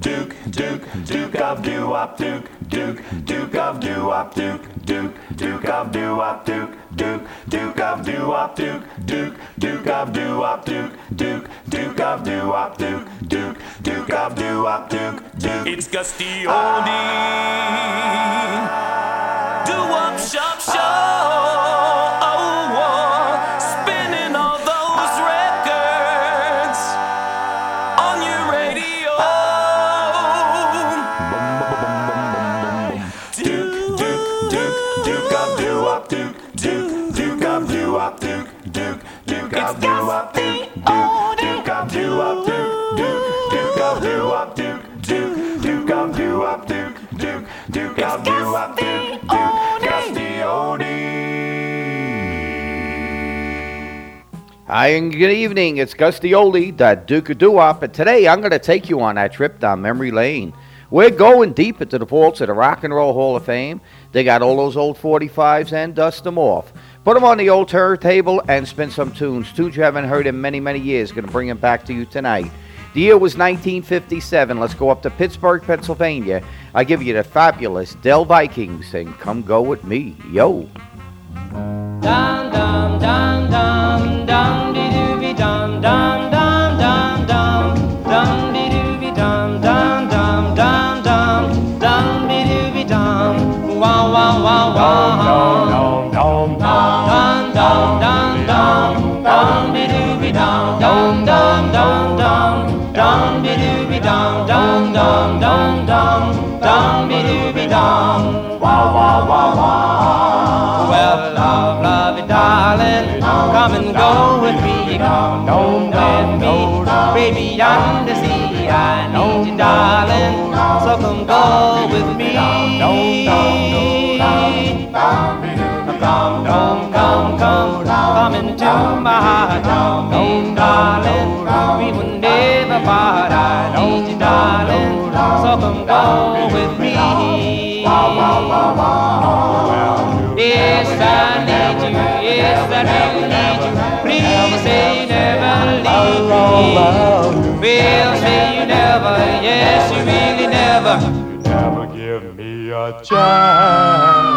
Duke, Duke, Duke of Doo Wop, Duke, Duke, Duke of Doo Wop, Duke, Duke, Duke of Doo Wop, Duke, Duke, Duke of Doo Wop, Duke, Duke, Duke of Doo Wop, Duke, Duke, Duke of Doo Wop, Duke, Duke, Duke of Doo Wop, Duke, Duke. It's Gus D. Oldie. Doo Wop, shop, shop. Hi and good evening, it's Gus D. Oldie, the Duke of Doo-Wop, and today I'm going to take you on that trip down memory lane. We're going deep into the vaults of the Rock and Roll Hall of Fame. They got all those old 45s and dust them off. Put them on the old turntable and spin some tunes. Tunes you haven't heard in many, many years. Going to bring them back to you tonight. The year was 1957. Let's go up to Pittsburgh, Pennsylvania. I give you the fabulous Del Vikings and Come Go With Me. Yo. Dum, dum, dum, dum, dum, dee dooby dum, dum, dum, dum, dum, dum, dee dooby dum, dum, dum, dum, dum, dum, dee dooby dum, wow, wow, wow, wow. Go with me, come home with me, baby, beyond the sea, I need you, darling, so come go with me. Come, come, come, come, come into my heart, oh, darling, we will never part, I need you, darling, so come go with me. Yes, I need you, yes, I really need you. Please say you never leave me. We'll say you never, yes, you really never. You never give me a chance.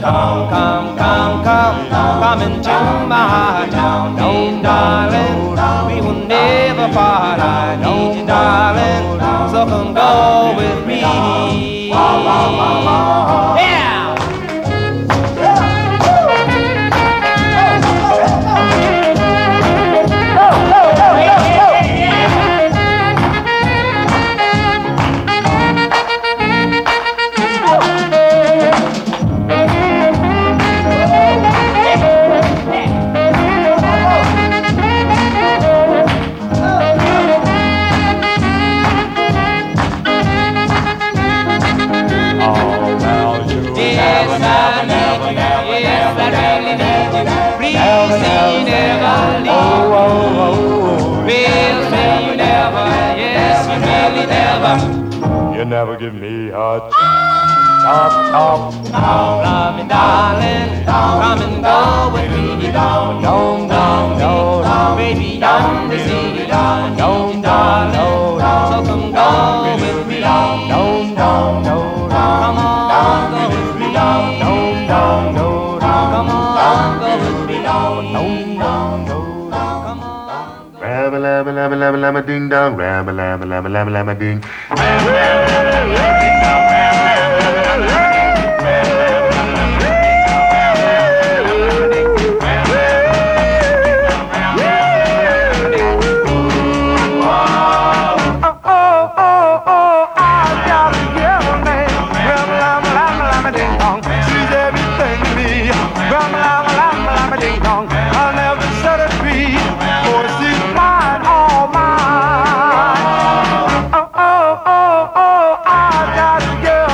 Come, come, come, come, come into my heart. Need you, darling, we will never part. I need you, darling, so come go with me. Yeah! You never give me a chance. Love me, darling, come and go with me. Don't, baby, don't deceive. Don't, so come go with me. Don't, come on, go with me. Don't, come on, go with me. Come on. Rabba, rabba, rabba, rabba, rabba, ding dong. Rabba, rabba, rabba, rabba, rabba, ding. Girl,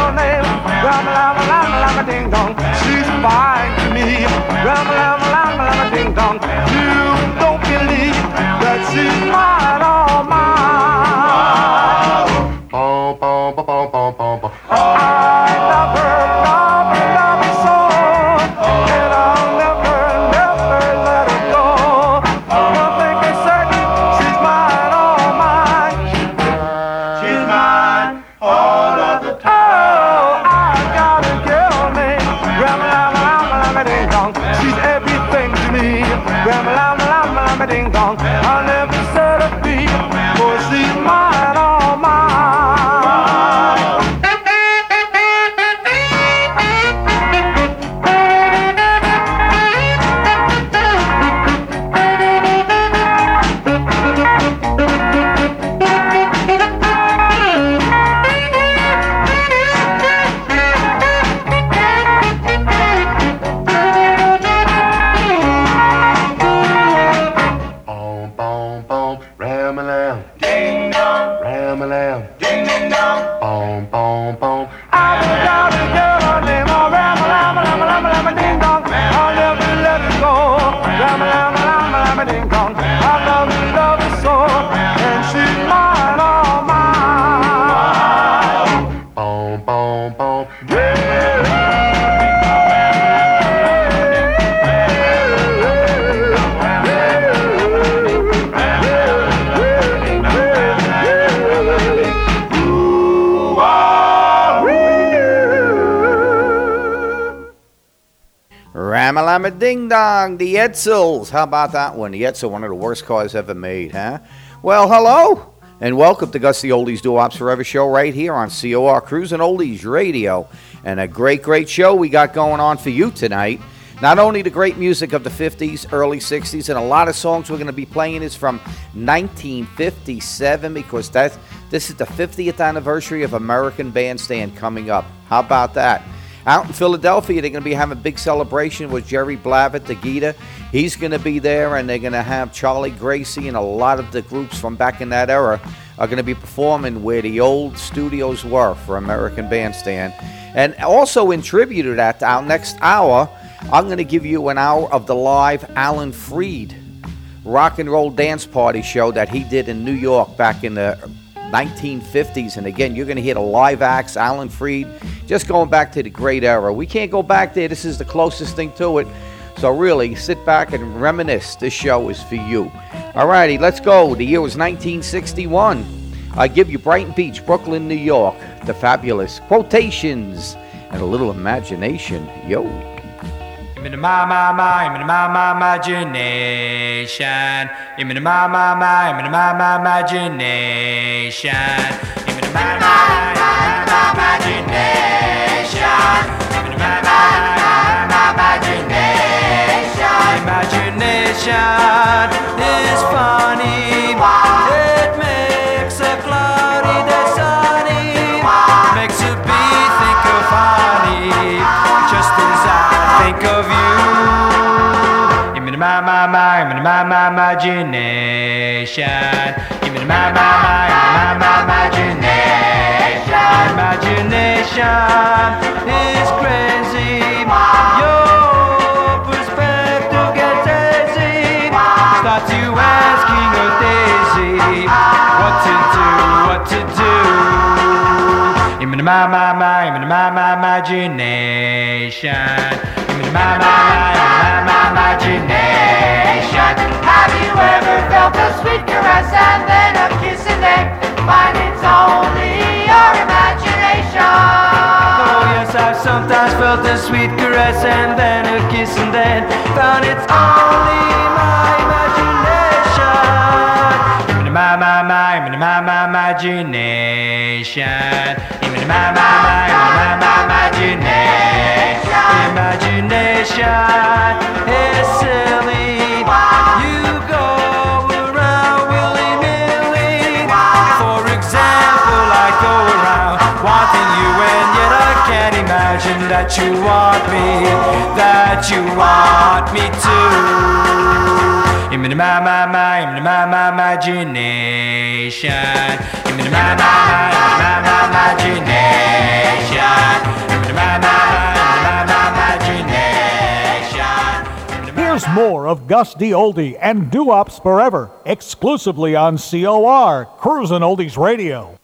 lam, ding dong, ram a lam, ding ding dong, boom boom boom. I was out in your name, oh ram a lam a lam a lam a lam a ding dong. I love you, love you so, ram a lam a lam a lam a ding dong. I love you so, and she's mine, all mine. Boom boom boom. Ramalama Ding Dong, the Edsels. How about that one? The Edsels, one of the worst cars ever made, huh? Well, hello, and welcome to Gus D. Oldie's Doo Wops Forever show right here on COR Cruise and Oldies Radio. And a great, great show we got going on for you tonight. Not only the great music of the 50s, early 60s, and a lot of songs we're going to be playing is from 1957 because this is the 50th anniversary of American Bandstand coming up. How about that? Out in Philadelphia, they're going to be having a big celebration with Jerry Blavat, the Gita. He's going to be there, and they're going to have Charlie Gracie and a lot of the groups from back in that era are going to be performing where the old studios were for American Bandstand. And also in tribute to that, our next hour, I'm going to give you an hour of the live Alan Freed rock and roll dance party show that he did in New York back in the 1950s, and again, you're going to hear the live acts, Alan Freed, just going back to the great era. We can't go back there. This is the closest thing to it. So really, sit back and reminisce. This show is for you. All righty, let's go. The year was 1961. I give you Brighton Beach, Brooklyn, New York, the fabulous Quotations, and a little imagination. Yo. I'm in my imagination. I'm in my imagination. I'm in my imagination. I'm in my imagination. Imagination is funny. It makes a cloudy day sunny. Makes a bee think of honey. Just as I think of you. Give me my imagination. Give me my imagination. Imagination is crazy. Your perspective gets hazy. Starts you asking a daisy what to do. Give me my imagination. My imagination. Have you ever felt a sweet caress and then a kiss and then find it's only your imagination? Oh yes, I've sometimes felt a sweet caress and then a kiss and then found it's only my imagination. My imagination. My imagination is silly. You go around willy-nilly. For example, I go around wanting you, and yet I can't imagine that you want me, too. In my imagination. In my imagination. In my Here's more of Gus D. Oldie and Doo Wops Forever, exclusively on COR, Cruisin' Oldies Radio.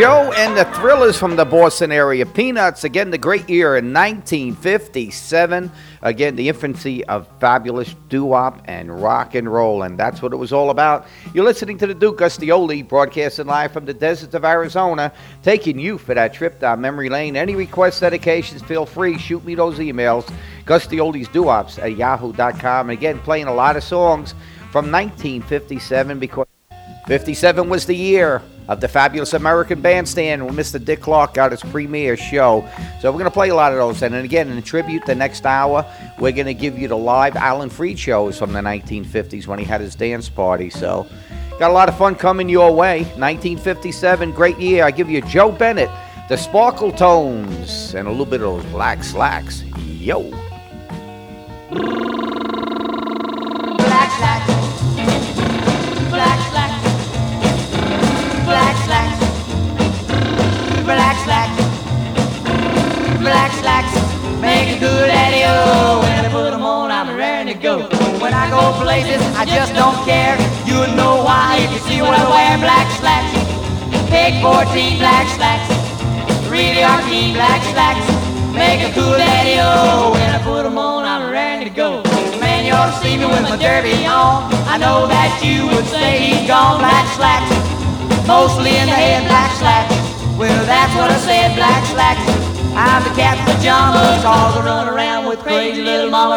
Joe and the Thrillers from the Boston area. Peanuts, again, the great year in 1957. Again, the infancy of fabulous doo-wop and rock and roll, and that's what it was all about. You're listening to the Duke, Gus D. Oldie, broadcasting live from the deserts of Arizona, taking you for that trip down memory lane. Any requests, dedications, feel free. Shoot me those emails, GusDOldiesDooWops@yahoo.com. And again, playing a lot of songs from 1957 because 57 was the year of the fabulous American Bandstand when Mr. Dick Clark got his premiere show. So we're going to play a lot of those. And again, in tribute, the next hour, we're going to give you the live Alan Freed shows from the 1950s when he had his dance party. So got a lot of fun coming your way. 1957, great year. I give you Joe Bennett, the Sparkle Tones, and a little bit of those black slacks. Yo. Black slacks. Black slacks. Black slacks, black slacks, black slacks, make a good addio. When I put them on, I'm raring to go. When I go places, I just don't care. You'll know why if you see what I wear. Black slacks, take 14 black slacks, really are keen black slacks, make a cool addio. When I put them on, I'm raring to go. Man, you ought to see me with my derby on. I know that you would say he's gone. Black slacks, mostly in the head, black slacks. Well, that's what I said, black slacks. I'm the cat's pajamas, all the run around with crazy little mama.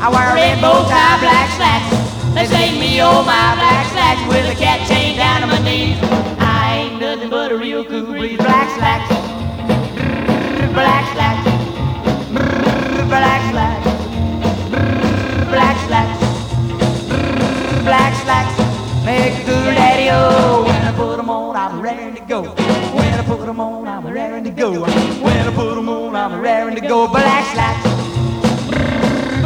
I wear a red bow tie, black slacks. They say me, oh my, black slacks, with a cat chain down to my knees. I ain't nothing but a real cool breeze. Black slacks, black slacks, black slacks, black slacks, black slacks, make a good daddy-o. When I put them on, I'm raring to go. When I put them on, I'm raring to go. When I put them on, I'm raring to go. Black slacks.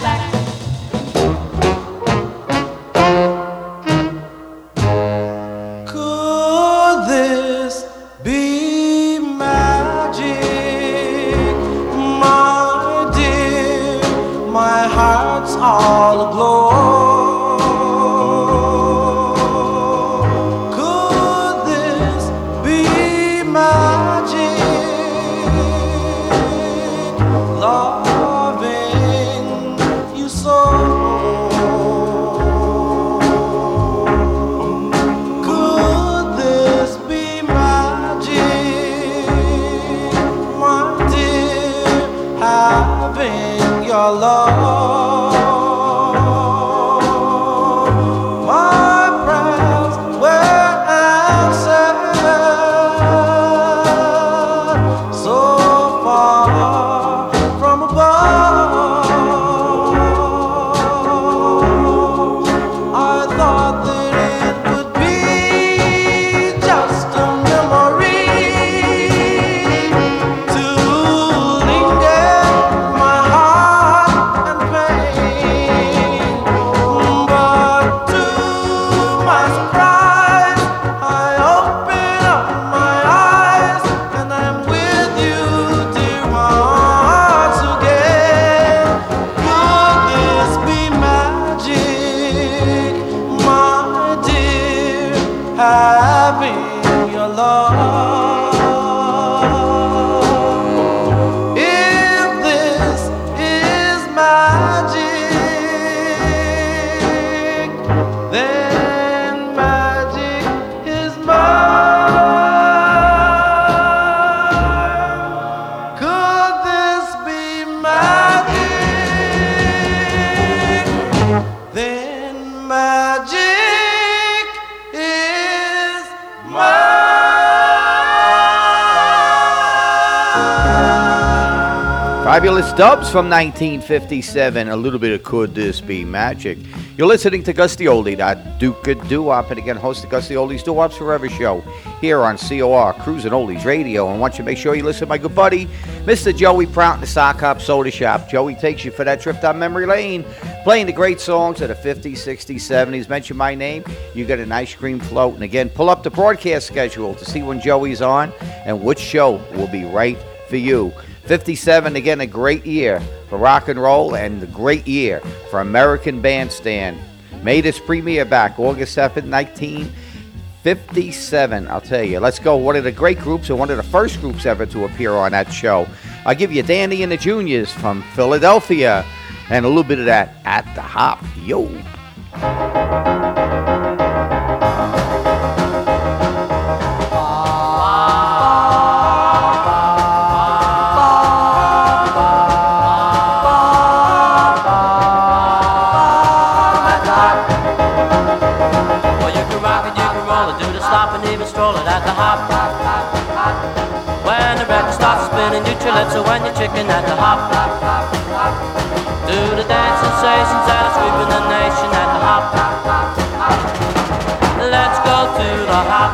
slacks. Could this be magic, my dear? My heart's all aglow. Fabulous dubs from 1957. A little bit of Could This Be Magic. You're You're listening to Gus D. Oldie, that Duke of Doo Wop, and again, host of Gus D. Oldie's Doo Wops Forever show here on COR Cruise and Oldies Radio. And I want you to make sure you listen to my good buddy, Mr. Joey Prout in the Sock Hop Soda Shop. Joey takes you for that trip down memory lane, playing the great songs of the 50s, 60s, 70s. Mention my name, you get an ice cream float. And again, pull up the broadcast schedule to see when Joey's on and which show will be right for you. 57, again, a great year for rock and roll and a great year for American Bandstand. Made its premiere back August 7th, 1957, I'll tell you. Let's go. One of the great groups and one of the first groups ever to appear on that show. I'll give you Danny and the Juniors from Philadelphia and a little bit of that at the hop. Yo. So when you're chicken at the hop, do the dance sensations that are sweeping the nation at the hop. Let's go to the hop.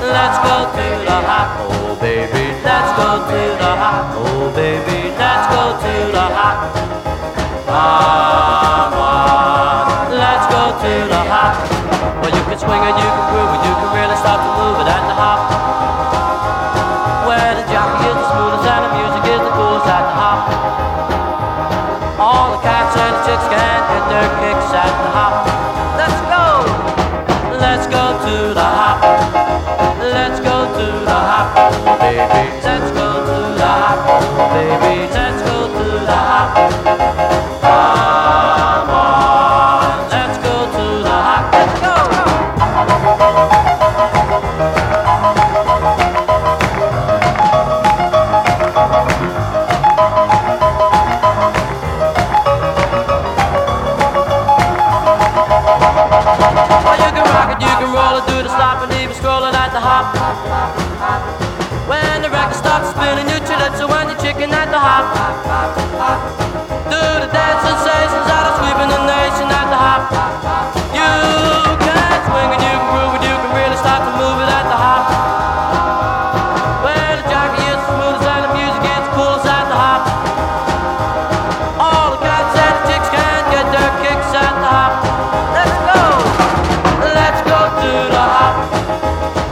Let's go to the hop. Oh baby, let's go to the hop. Oh baby, let's go to the hop. Let's go to the hop. Well, you can swing it, you can groove it, you can really start to move it at the hop. Where the jockey is the smoothest and the music is the coolest at the hop. All the cats and the chicks can hit their kicks at the hop. Let's go! Let's go to the hop. Let's go to the hop, oh baby. Let's go to the hop, oh baby. Let's go to the hop. Come on, let's go to the hop. Let's go! When the record starts spinning, you chill it, so when you're chicken at the hop. Do the dance sensations that are sweeping the nation at the hop. You can swing and you can groove and you can really start to move it at the hop. Where the jockey is the smoothest and the music is the coolest at the hop. All the cats and the chicks can get their kicks at the hop. Let's go! Let's go to the hop.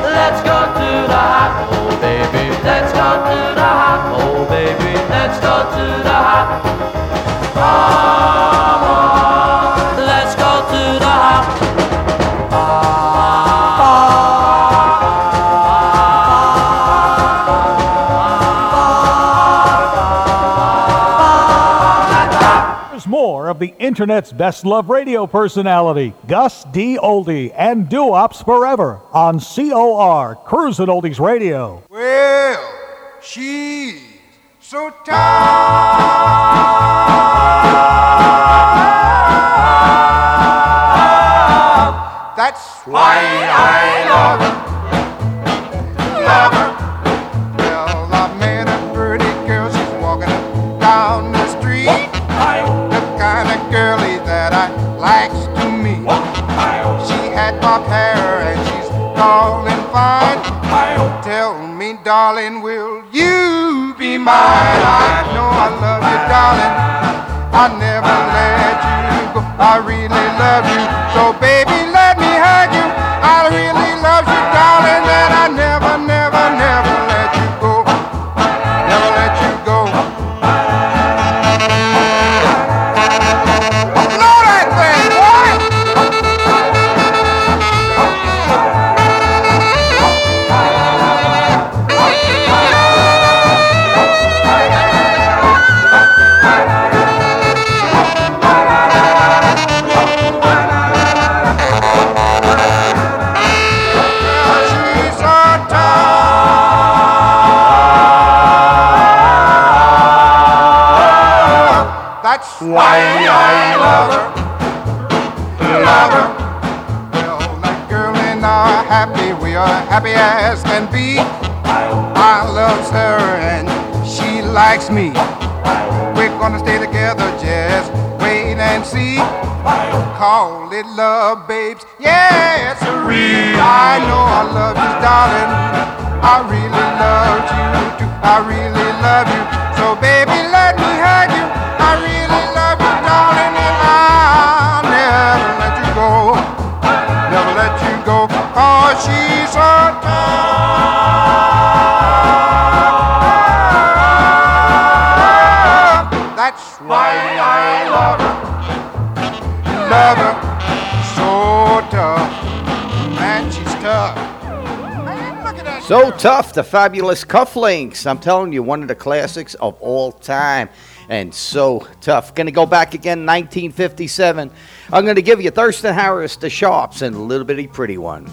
Let's go to the hop, oh baby. Let's go to the hop, oh baby. Let's go to the hop. Let's go to the hop. Here's more of the internet's best loved radio personality, Gus D. Oldie and Doo Wops Forever on COR Cruise and Oldies Radio. Well, she's so tired. That's why I love her. Darling, will you be mine? I know I love you, darling. I never let you go. I really love you. So baby, let me hug you. I really love you, darling. And I never, never, never let you go. Never let you go. Blow that thing, boy! Why I love her, well, that girl and I are happy, we are happy as can be. I love her and she likes me. We're gonna stay together just wait and see. Call it love, babes. Yeah, it's a real. I know I love you, darling. I really love you. Too. I really love you. So, baby, let me hug you. I really love you, darling, and I'll never let you go. Never let you go. Oh, she's so tough. That's why I love her. Love her so tough. Man, she's tough. Man, look at that. So girl. Tough, the fabulous Cufflinks. I'm telling you, one of the classics of all time. And so tough. Going to go back again, 1957. I'm going to give you Thurston Harris, The Sharps, and a little bitty pretty one.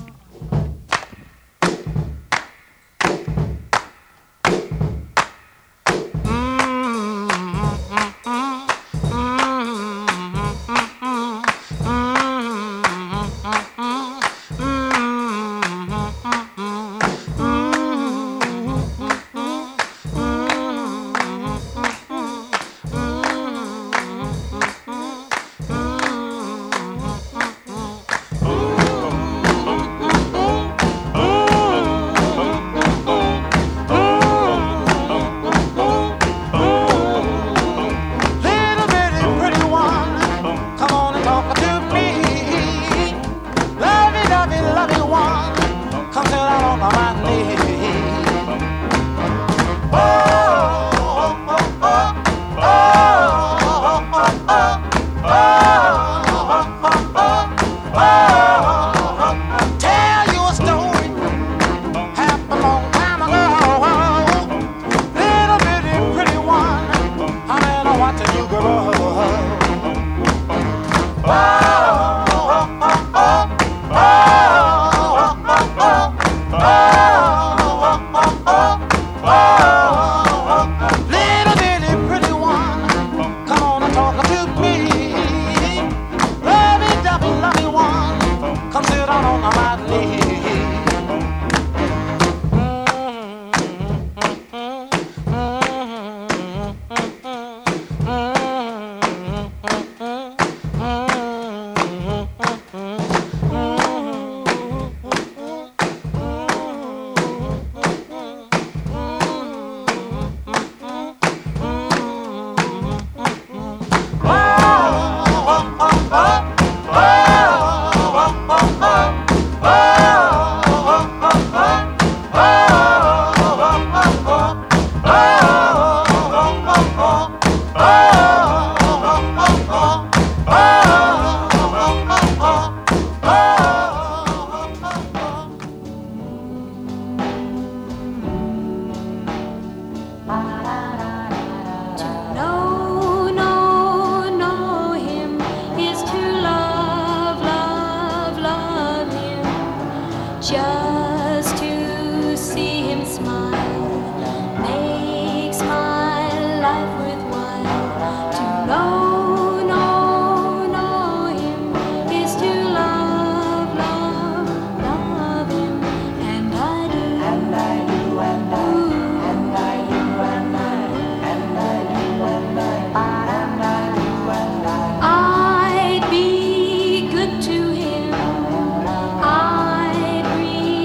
I'd be good to him. I'd be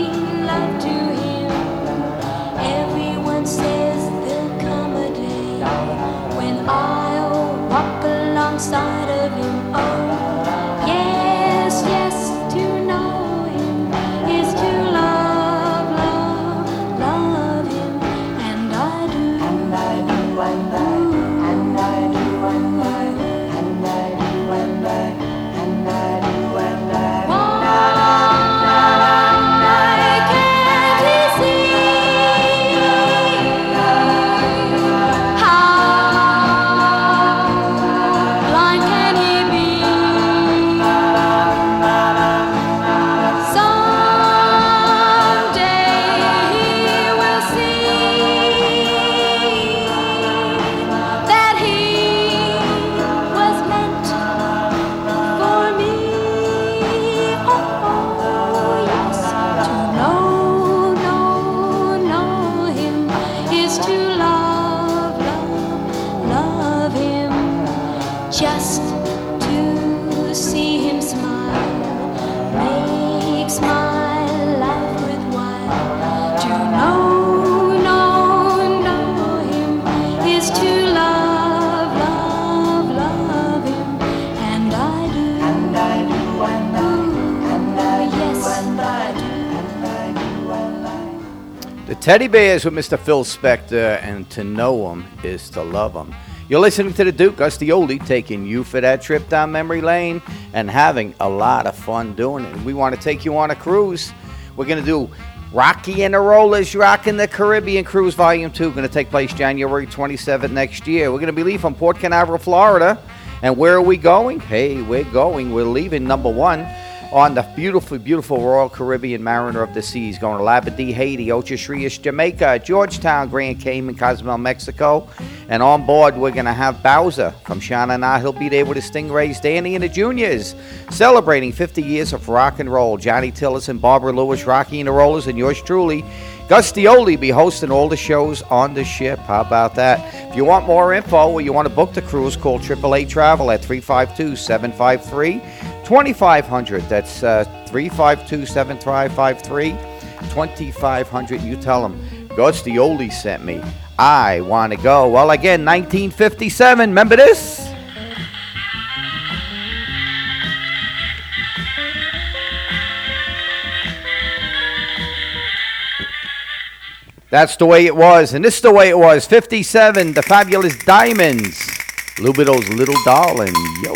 Teddy Bears with Mr. Phil Spector, and to know him is to love him. You're listening to the Duke, Gus D. Oldie, taking you for that trip down memory lane and having a lot of fun doing it. And we want to take you on a cruise. We're going to do Rocky and the Rollers, Rockin' the Caribbean Cruise Volume 2. Going to take place January 27th next year. We're going to be leaving from Port Canaveral, Florida. And where are we going? Hey, We're leaving, number one, on the beautiful, beautiful Royal Caribbean Mariner of the Seas, going to Labadee, Haiti, Ocho Rios, Jamaica, Georgetown, Grand Cayman, Cozumel, Mexico. And on board, we're going to have Bowser from Sha Na Na. He'll be there with the Stingrays, Danny and the Juniors, celebrating 50 years of rock and roll. Johnny Tillotson, Barbara Lewis, Rocky and the Rollers, and yours truly, Gus D. Oldie, be hosting all the shows on the ship. How about that? If you want more info or you want to book the cruise, call AAA Travel at 352-753-2500. That's 352-753-2500. You tell them Gus D. Oldie sent me. I want to go. Well, again, 1957. Remember this? That's the way it was, and this is the way it was. 57, the fabulous Diamonds. Lubido's Little Darling. Yo.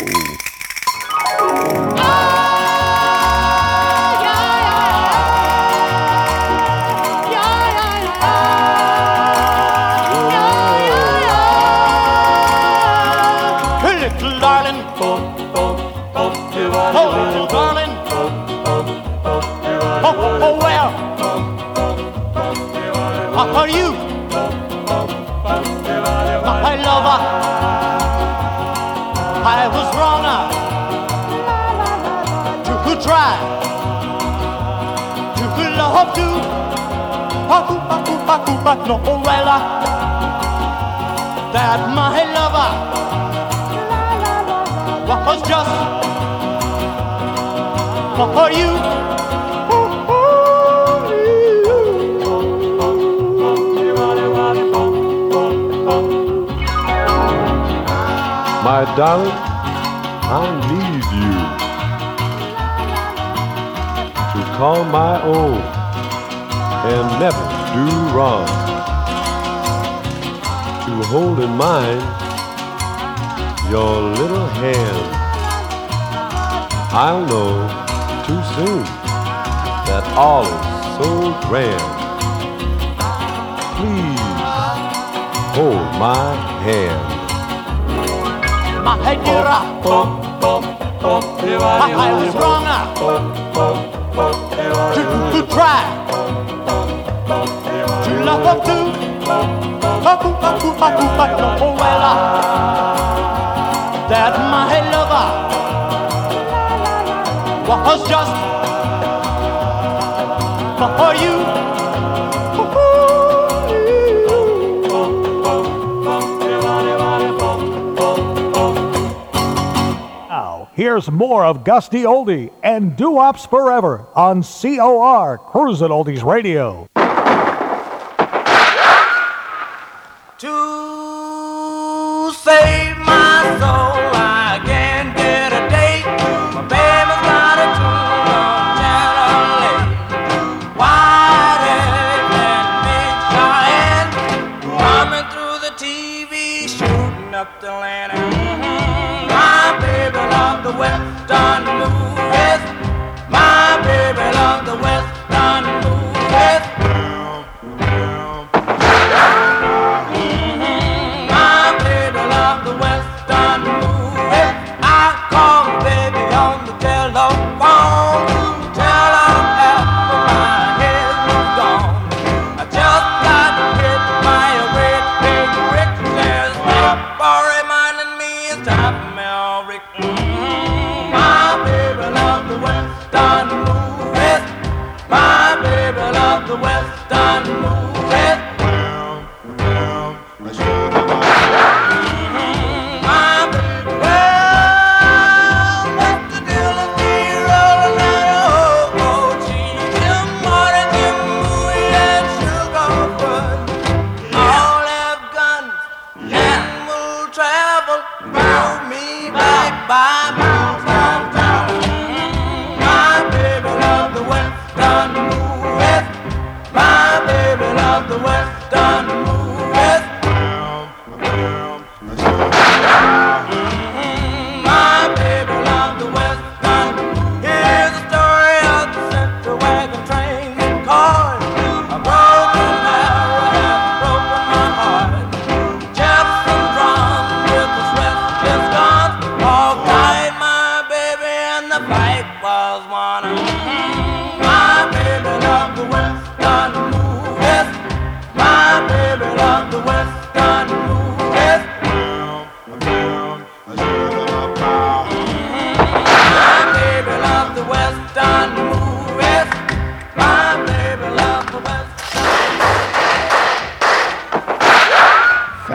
Little darling, oh, oh, oh, you are the little darling. Oh, oh, oh, you are the little darling. How are you? My lover, I was wrong to could try to could love to but no umbrella that my lover was just for you. My darling, I need you to call my own and never do wrong, to hold in mind your little hand. I'll know too soon that all is so grand. Please hold my hand. My dear, I was wrong to try to love up to oh well, that my lover was just for you. Here's more of Gus D. Oldie and Doo Wops Forever on COR Cruise and Oldies Radio. To save my soul, I can't get a date. My baby's got a tune and a lake. Wide head and big giant, coming through the TV, shooting up the land. Western movies, my baby loves the Western movies. My baby loves the Western movies. I call my baby on the telephone to tell her half of my head is gone. I just got hit by a red big brick. There's help for reminding me it's time for me all Rick. The Western movies. My baby, well, that's the deal of me rolling out a hobo cheese. Jim Martin, Jim Moody, and Sugar Butt. All have guns and will travel. Bound me back by miles downtown. My baby loved the Western movies. My baby was one of my baby of the Western movies. My baby of the Western movies. I should have found my baby of the Western movies. My baby of the Western.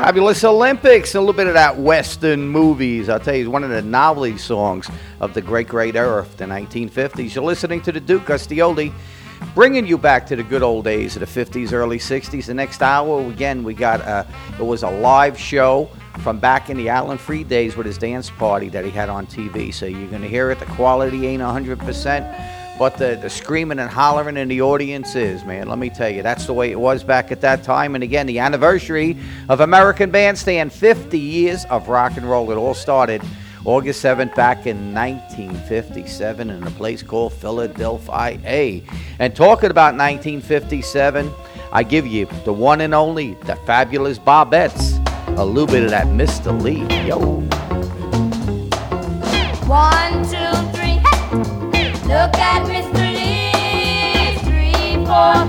Fabulous Olympics. A little bit of that Western movies. I'll tell you, it's one of the novelty songs of the great era of the 1950s. You're listening to the Duke, Gus D. Oldie, bringing you back to the good old days of the 50s, early 60s. The next hour, again, we got it was a live show from back in the Alan Freed days with his dance party that he had on TV. So you're going to hear it. The quality ain't 100%, but the screaming and hollering in the audience is, man. Let me tell you, that's the way it was back at that time. And again, the anniversary of American Bandstand, 50 years of rock and roll. It all started August 7th, back in 1957 in a place called Philadelphia. And talking about 1957, I give you the one and only, the fabulous Bobettes. A little bit of that Mr. Lee. Yo. 1, 2, 3. Hey. Look at Mr. Lee. 3, 4, 5.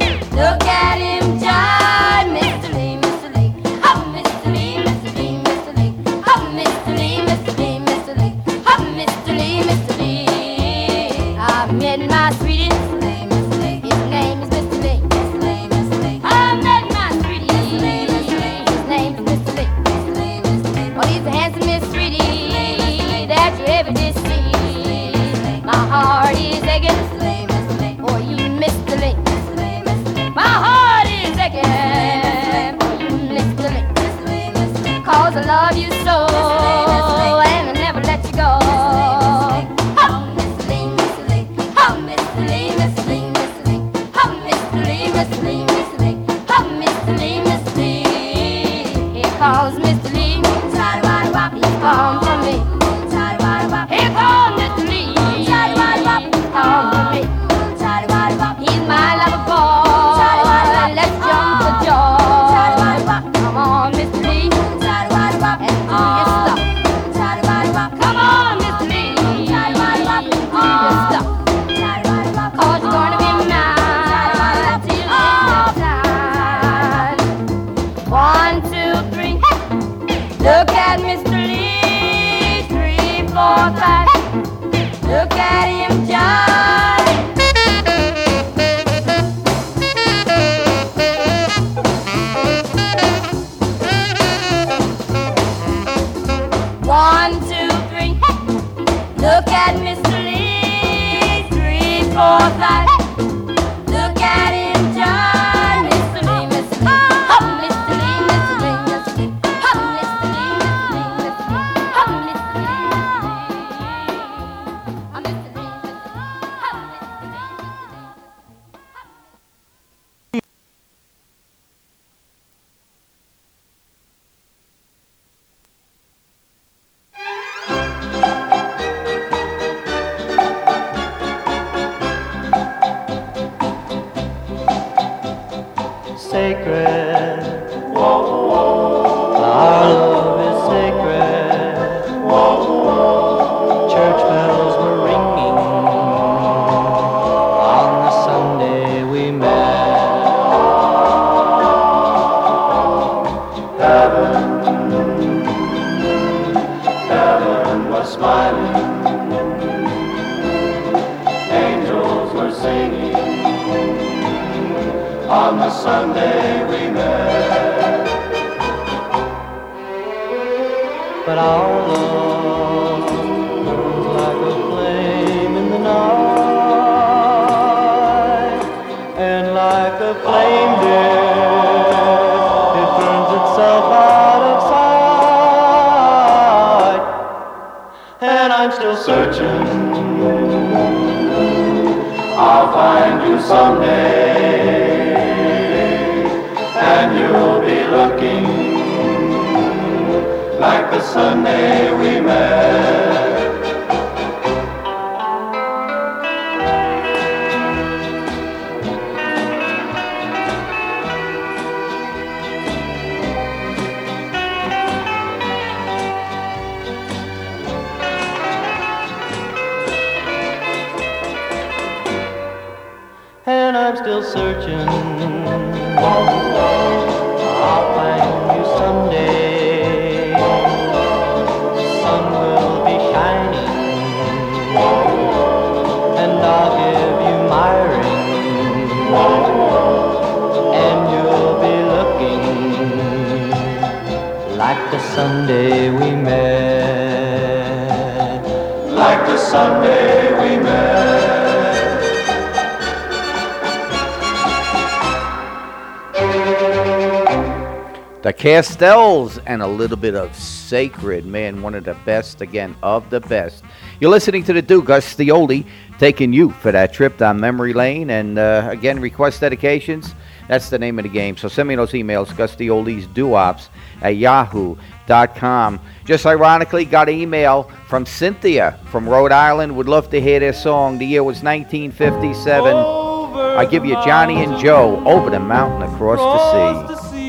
Hey. Look at him, John. Mr. Lee, Mr. Lee. Oh, Mr. Lee, Mr. Lee, Mr. Lee. Oh, Mr. Lee, Mr. Lee, Mr. Lee. Oh, Mr. Lee, Mr. Lee. I met my sweetie, Mr. Lee, Mr. Lee. His name is Mr. Lee, Mr. Lee, Mr. Lee. I met my sweetie, Mr. Lee. He's a handsome Mr. Lee that you ever did see. My heart is aching for you, Mr. Lee. My heart is aching for you, Mr. Lee. 'Cause I love you so, and I'll never let you go. Oh, Mr. Lee, Mr. Lee. Oh, Mr. Lee, Mr. Lee, Mr. Lee. Oh, Mr. Lee, Mr. Lee, Mr. Lee. Oh, Mr. Lee, Mr. Lee. Here comes Mr. Lee. Come to me. Here comes Mr. Lee. Come to me. He's my lover boy. Let's jump for joy. Come on, Mr. Lee. And on and stop. Come on, Mr. Lee. And stop. Look at him, John. One, two, three. Look at Mr. Lee. 3, 4, 5. Look at him, John. Mr. Lee, Mr. Lee. Oh, Mr. Lee, Mr. Lee, Mr. Lee. Oh, Mr. Lee, Mr. Lee, Mr. Lee. Oh, Mr. Lee, Mr. Lee. and I'm still searching. I'll find you someday. The sun will be shining, and I'll give you my ring, and you'll be looking like the Sunday we met, like the Sunday we met. The Castells and a little bit of Sacred, man, one of the best, again, of the best. You're listening to the Doo, Gus D. Oldie, taking you for that trip down memory lane. And, again, request dedications, that's the name of the game. So send me those emails, Gus D. Oldie's Doo Wops at yahoo.com. Just ironically, got an email from Cynthia from Rhode Island. Would love to hear their song. The year was 1957. I give you Johnny and Joe, Over the Mountain, Across the Sea.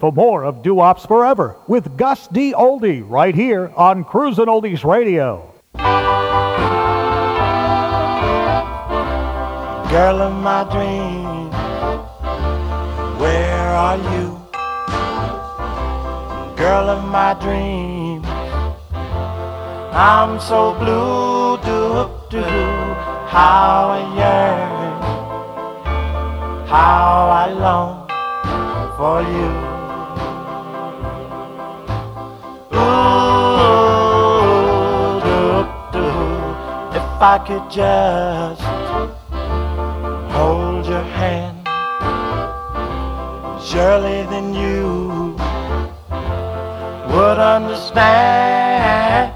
For more of Doo Wops Forever with Gus D. Oldie right here on Cruise and Oldies Radio. Girl of my dreams, where are you? Girl of my dreams, I'm so blue, doo doo, how I yearn, how I long for you. If I could just hold your hand, surely then you would understand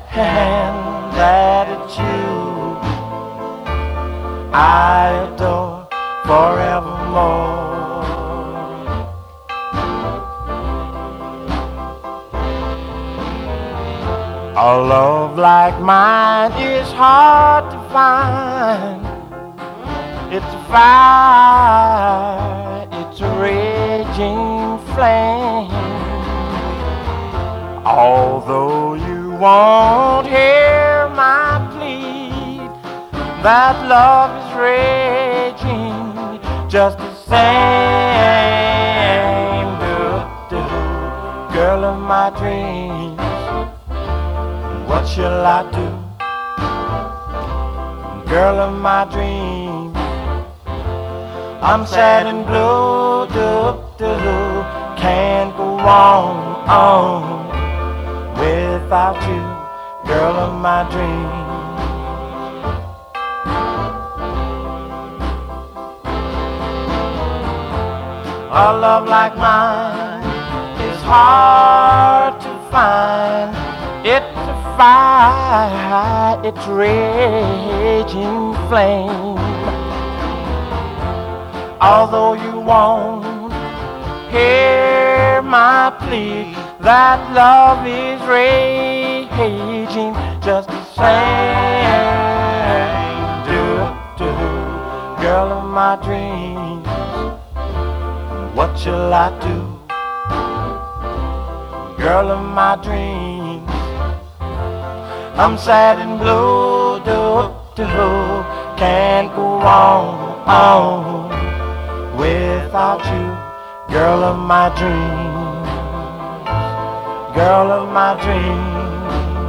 that it's you I adore forevermore. A love like mine is hard to find. It's a fire, it's a raging flame. Although you won't hear my plea, that love is raging just the same. Doo-doo, girl of my dreams, what shall I do? Girl of my dreams, I'm sad and blue, doo-doo-doo, can't go on without you, girl of my dreams. A love like mine is hard to find. It's a fire, it's raging flame. Although you won't hear my plea, that love is raging just the same. Do, girl of my dreams, what shall I do? Girl of my dreams, I'm sad and blue. Do, can't go on without you. Girl of my dreams, girl of my dreams,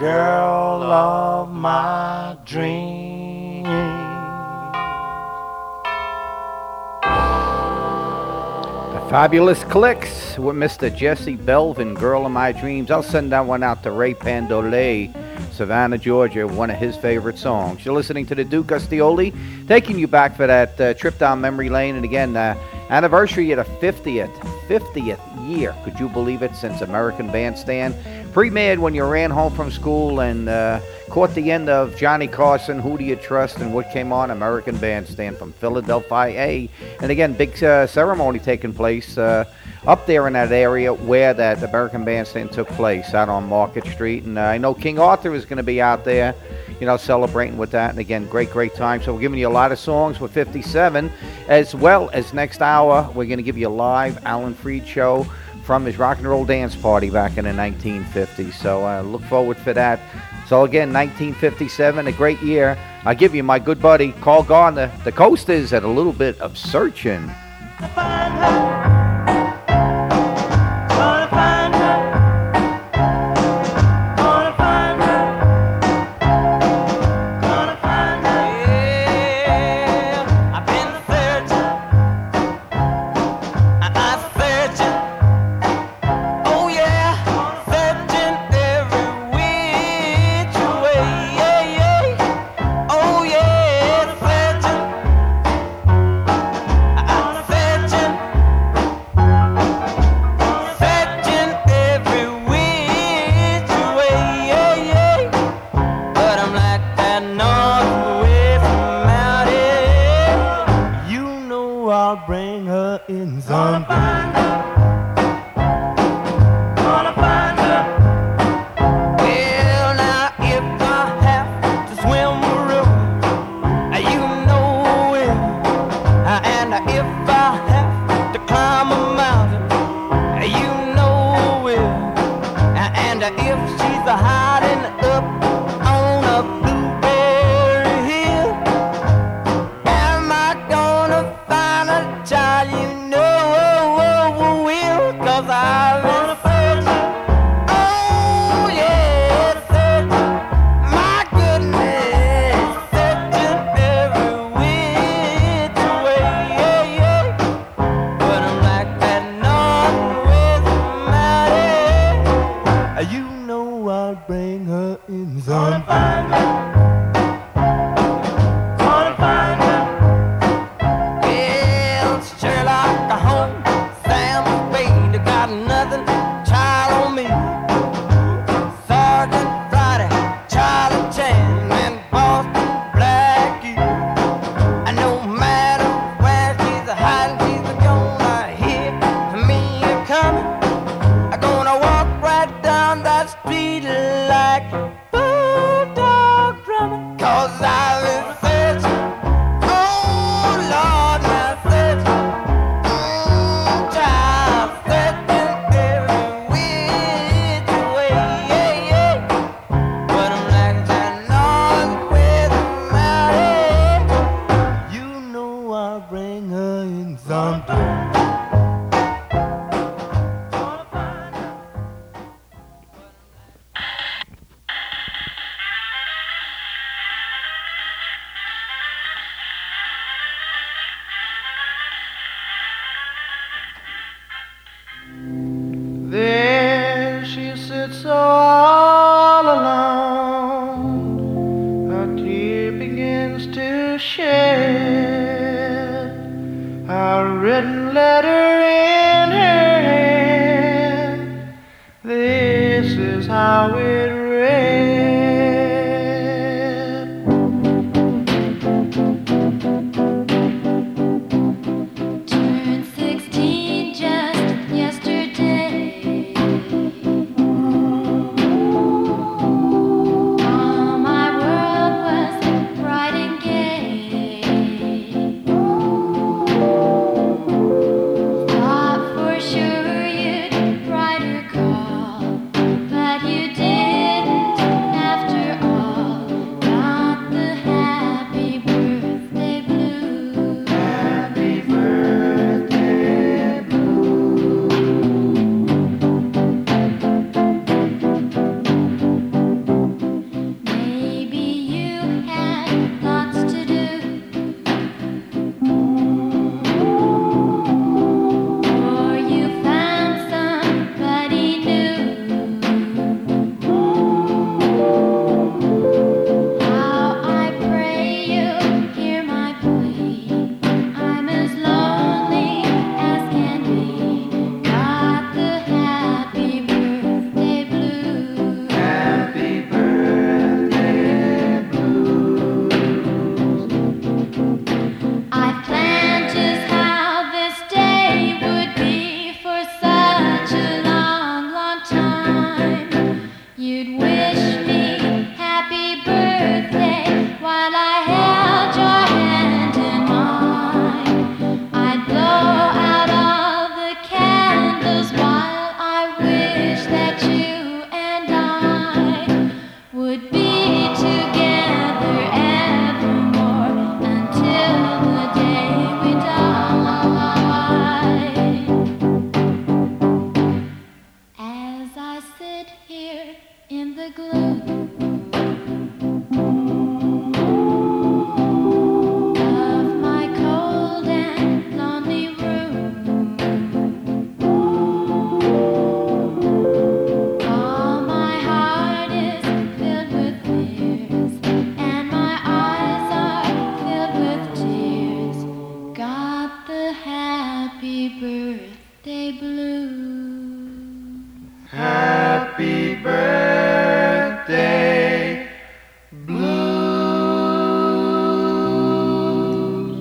girl of my dreams. Fabulous Clicks with Mr. Jesse Belvin, Girl of My Dreams. I'll send that one out to Ray Pandolay, Savannah, Georgia, one of his favorite songs. You're listening to the Duke Gus D. Oldie, taking you back for that trip down memory lane. And again, anniversary of the 50th year. Could you believe it? Since American Bandstand. Pre-med when you ran home from school and caught the end of Johnny Carson, Who Do You Trust, and what came on American Bandstand from Philadelphia. And again, big ceremony taking place up there in that area where that American Bandstand took place, out on Market Street. And I know King Arthur is going to be out there, you know, celebrating with that. And again, great time. So we're giving you a lot of songs with 57, as well as next hour, we're going to give you a live Alan Freed show from his rock and roll dance party back in the 1950s. So look forward for that. So again, 1957, a great year. I'll give you my good buddy, Carl Gardner, The Coasters, and a little bit of Searching.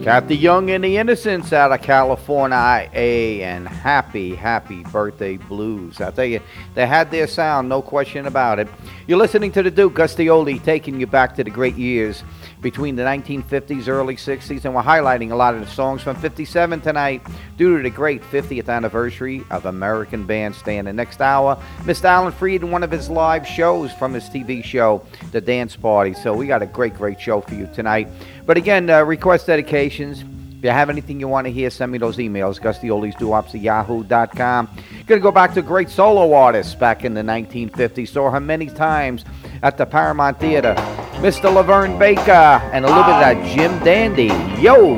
Got the Young and the Innocents out of California, IA, and Happy, Happy Birthday Blues. I tell you, they had their sound, no question about it. You're listening to the Duke, Gus D. Oldie, taking you back to the great years between the 1950s, early 60s, and we're highlighting a lot of the songs from 57 tonight due to the great 50th anniversary of American Bandstand. The next hour, Mr. Alan Freed in one of his live shows from his TV show, The Dance Party. So we got a great, great show for you tonight. But again, request dedications. If you have anything you want to hear, send me those emails. Gus D. Oldie's Doo Wops at yahoo.com. Going to go back to great solo artists back in the 1950s. Saw her many times at the Paramount Theater. Mr. Laverne Baker and a little bit of that Jim Dandy. Yo!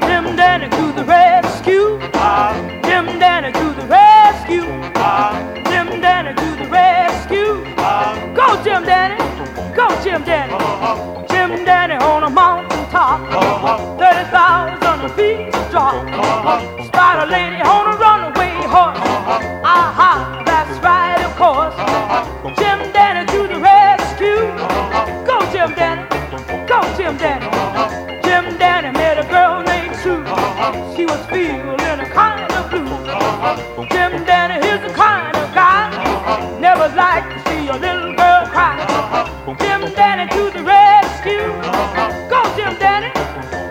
Jim Dandy to the rescue. Jim Dandy to the rescue. Jim Dandy to the rescue. Go, Jim Dandy! Go, Jim Dandy! Jim Dandy on a mountain top. 30,000 feet drop. Spider lady on a runaway horse. Aha, that's right, of course. Jim Dandy to the rescue. Go, Jim Dandy. Go, Jim Dandy. Jim Dandy met a girl named Sue. She was feeling a kind of blue. Jim Dandy is the kind of guy never liked to see a little girl cry. Jim Dandy to the rescue. Go, Jim Dandy.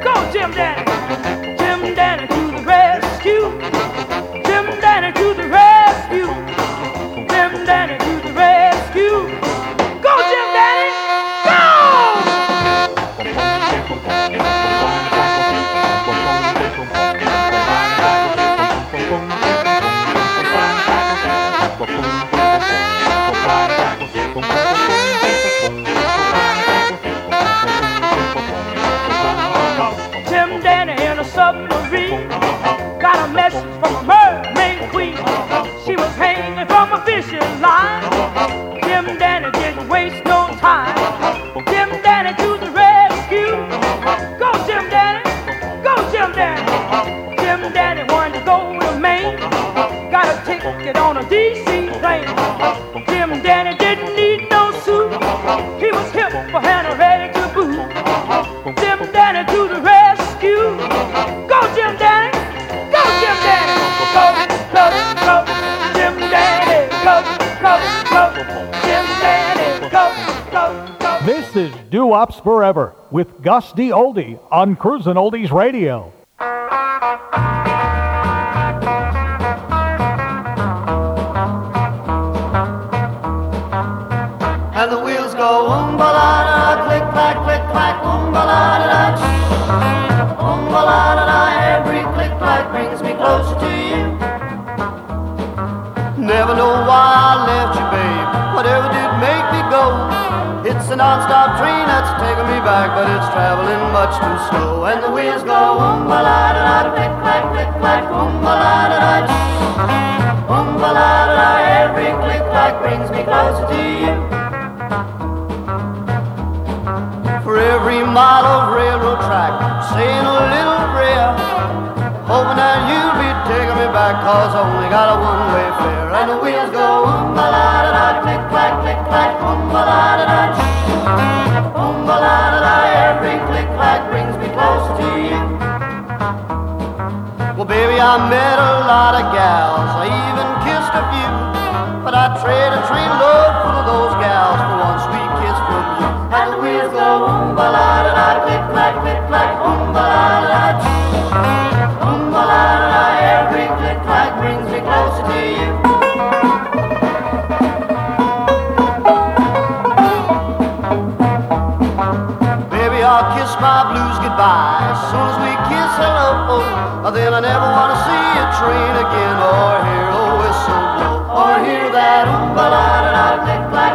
Go, Jim Dandy. Jim Dandy to the rescue. Jim Dandy to the rescue. Jim Dandy to the rescue. Go, Jim Dandy. Go! Jim Dandy in a submarine got a message from a mermaid queen. She was hanging from a fishing line. Jim Dandy didn't waste no time. Jim Dandy to the rescue. Go, Jim Dandy. Go, Jim Dandy. Jim Dandy wanted to go to Maine. Got a ticket on a DC plane. Jim Dandy didn't need no suit. He was hip for Hannah ready to boot. Jim Dandy to the rescue. Go, Jim Dandy. Go, Jim Dandy. Go, Jim Dandy. Go, Jim Dandy. Go. This is Doo Wops Forever with Gus D. Oldie on Cruisin' Oldies Radio. And the wheels go um-ba-la-da-da, click-clack, um-ba-la-da-da. Um-ba-la-da-da, every click-clack brings me closer to you. Never know why I left you, babe, whatever did make me go. It's a non-stop train that's taking me back, but it's traveling much too slow. And the wheels go um-ba-la-da-da, click-clack, um-ba-la-da-da. Um-ba-la-da-da, every click-clack brings me closer to you. For every mile of railroad track, saying a little prayer, hoping that you'll be taking me back, cause I only got a one-way fare. And the wheels go um-ba-la-da-da, click-clack, um-ba-la-da-da. Um-ba-la-da-da, every click-clack brings me closer to you. Well, baby, I met a lot of gals, I even kissed a few, but I trade a trainload full of those gals for one sweet kiss from you. And the wheels go um-ba-la-da-da, click-clack, um-ba-la-da-da. Um-ba-la-da-da, every click-clack brings me closer to you. kiss my blues goodbye. As soon as we kiss hello, oh, then I never want to see a train again, or hear a whistle blow, or hear that oom-ba-la-da-da,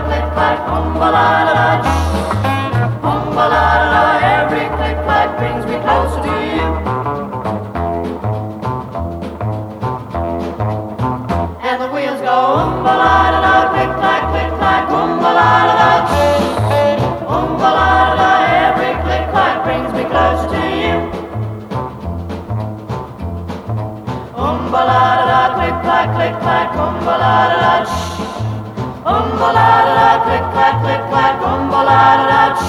click-clack, oom-ba-la-da-da, oom-ba-la-da-da. Every click-clack brings me closer to you. And the wheels go oom-ba-la-da-da, click-clack, oom-ba-la-da-da. Every click-clack brings me closer to you. Oom-ba-la-da-da, click-clack, oom-ba-la-da-da. Oom-ba-la-da-da, click-clack, oom-ba-la-da-da.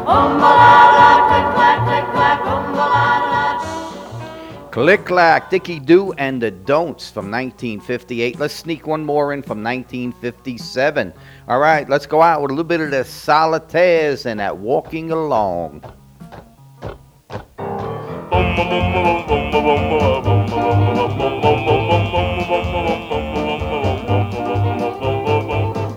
Oom-ba-la-da-da, click-clack, oom-ba-la-da-da. Click-clack, Dickie-Doo and the Don'ts from 1958. Let's sneak one more in from 1957. All right, let's go out with a little bit of the Solitaires and that Walking Along.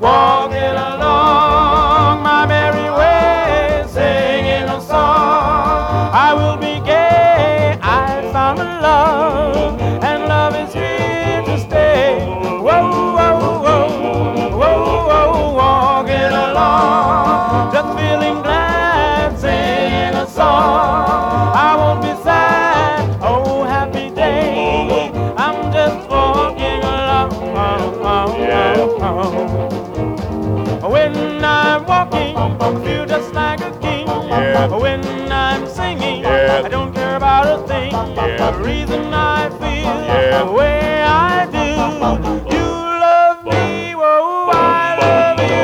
Walking along my merry way, singing a song. I will be gay, I found a love, and love is here to stay. Whoa, whoa, whoa, whoa. Walking along, just feeling glad, singing a song. I won't be sad, oh happy day. I'm just walking along. When I'm walking, I feel just like a king. When I'm singing, I don't care about a thing. The reason I feel the way I do. You love me, oh I love you.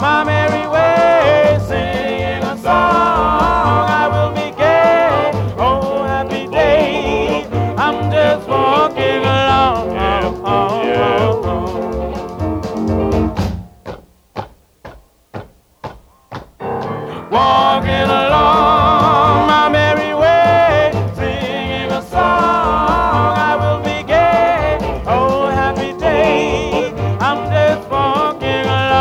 My merry way, singing a song. I will be gay, oh happy day. I'm just walking along. Walking along my merry way, singing a song. I will be gay, oh happy day. I'm just walking along.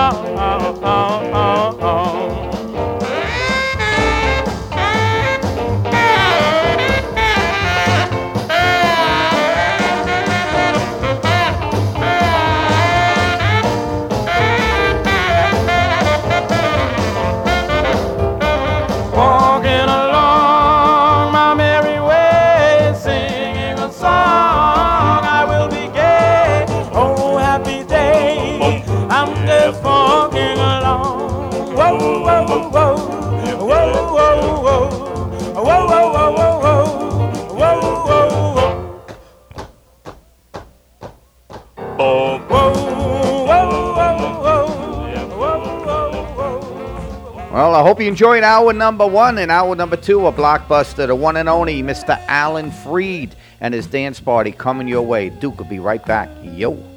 Well, I hope you enjoyed hour number one and hour number two of Blockbuster, the one and only Mr. Alan Freed and his dance party coming your way. Duke will be right back. Yo.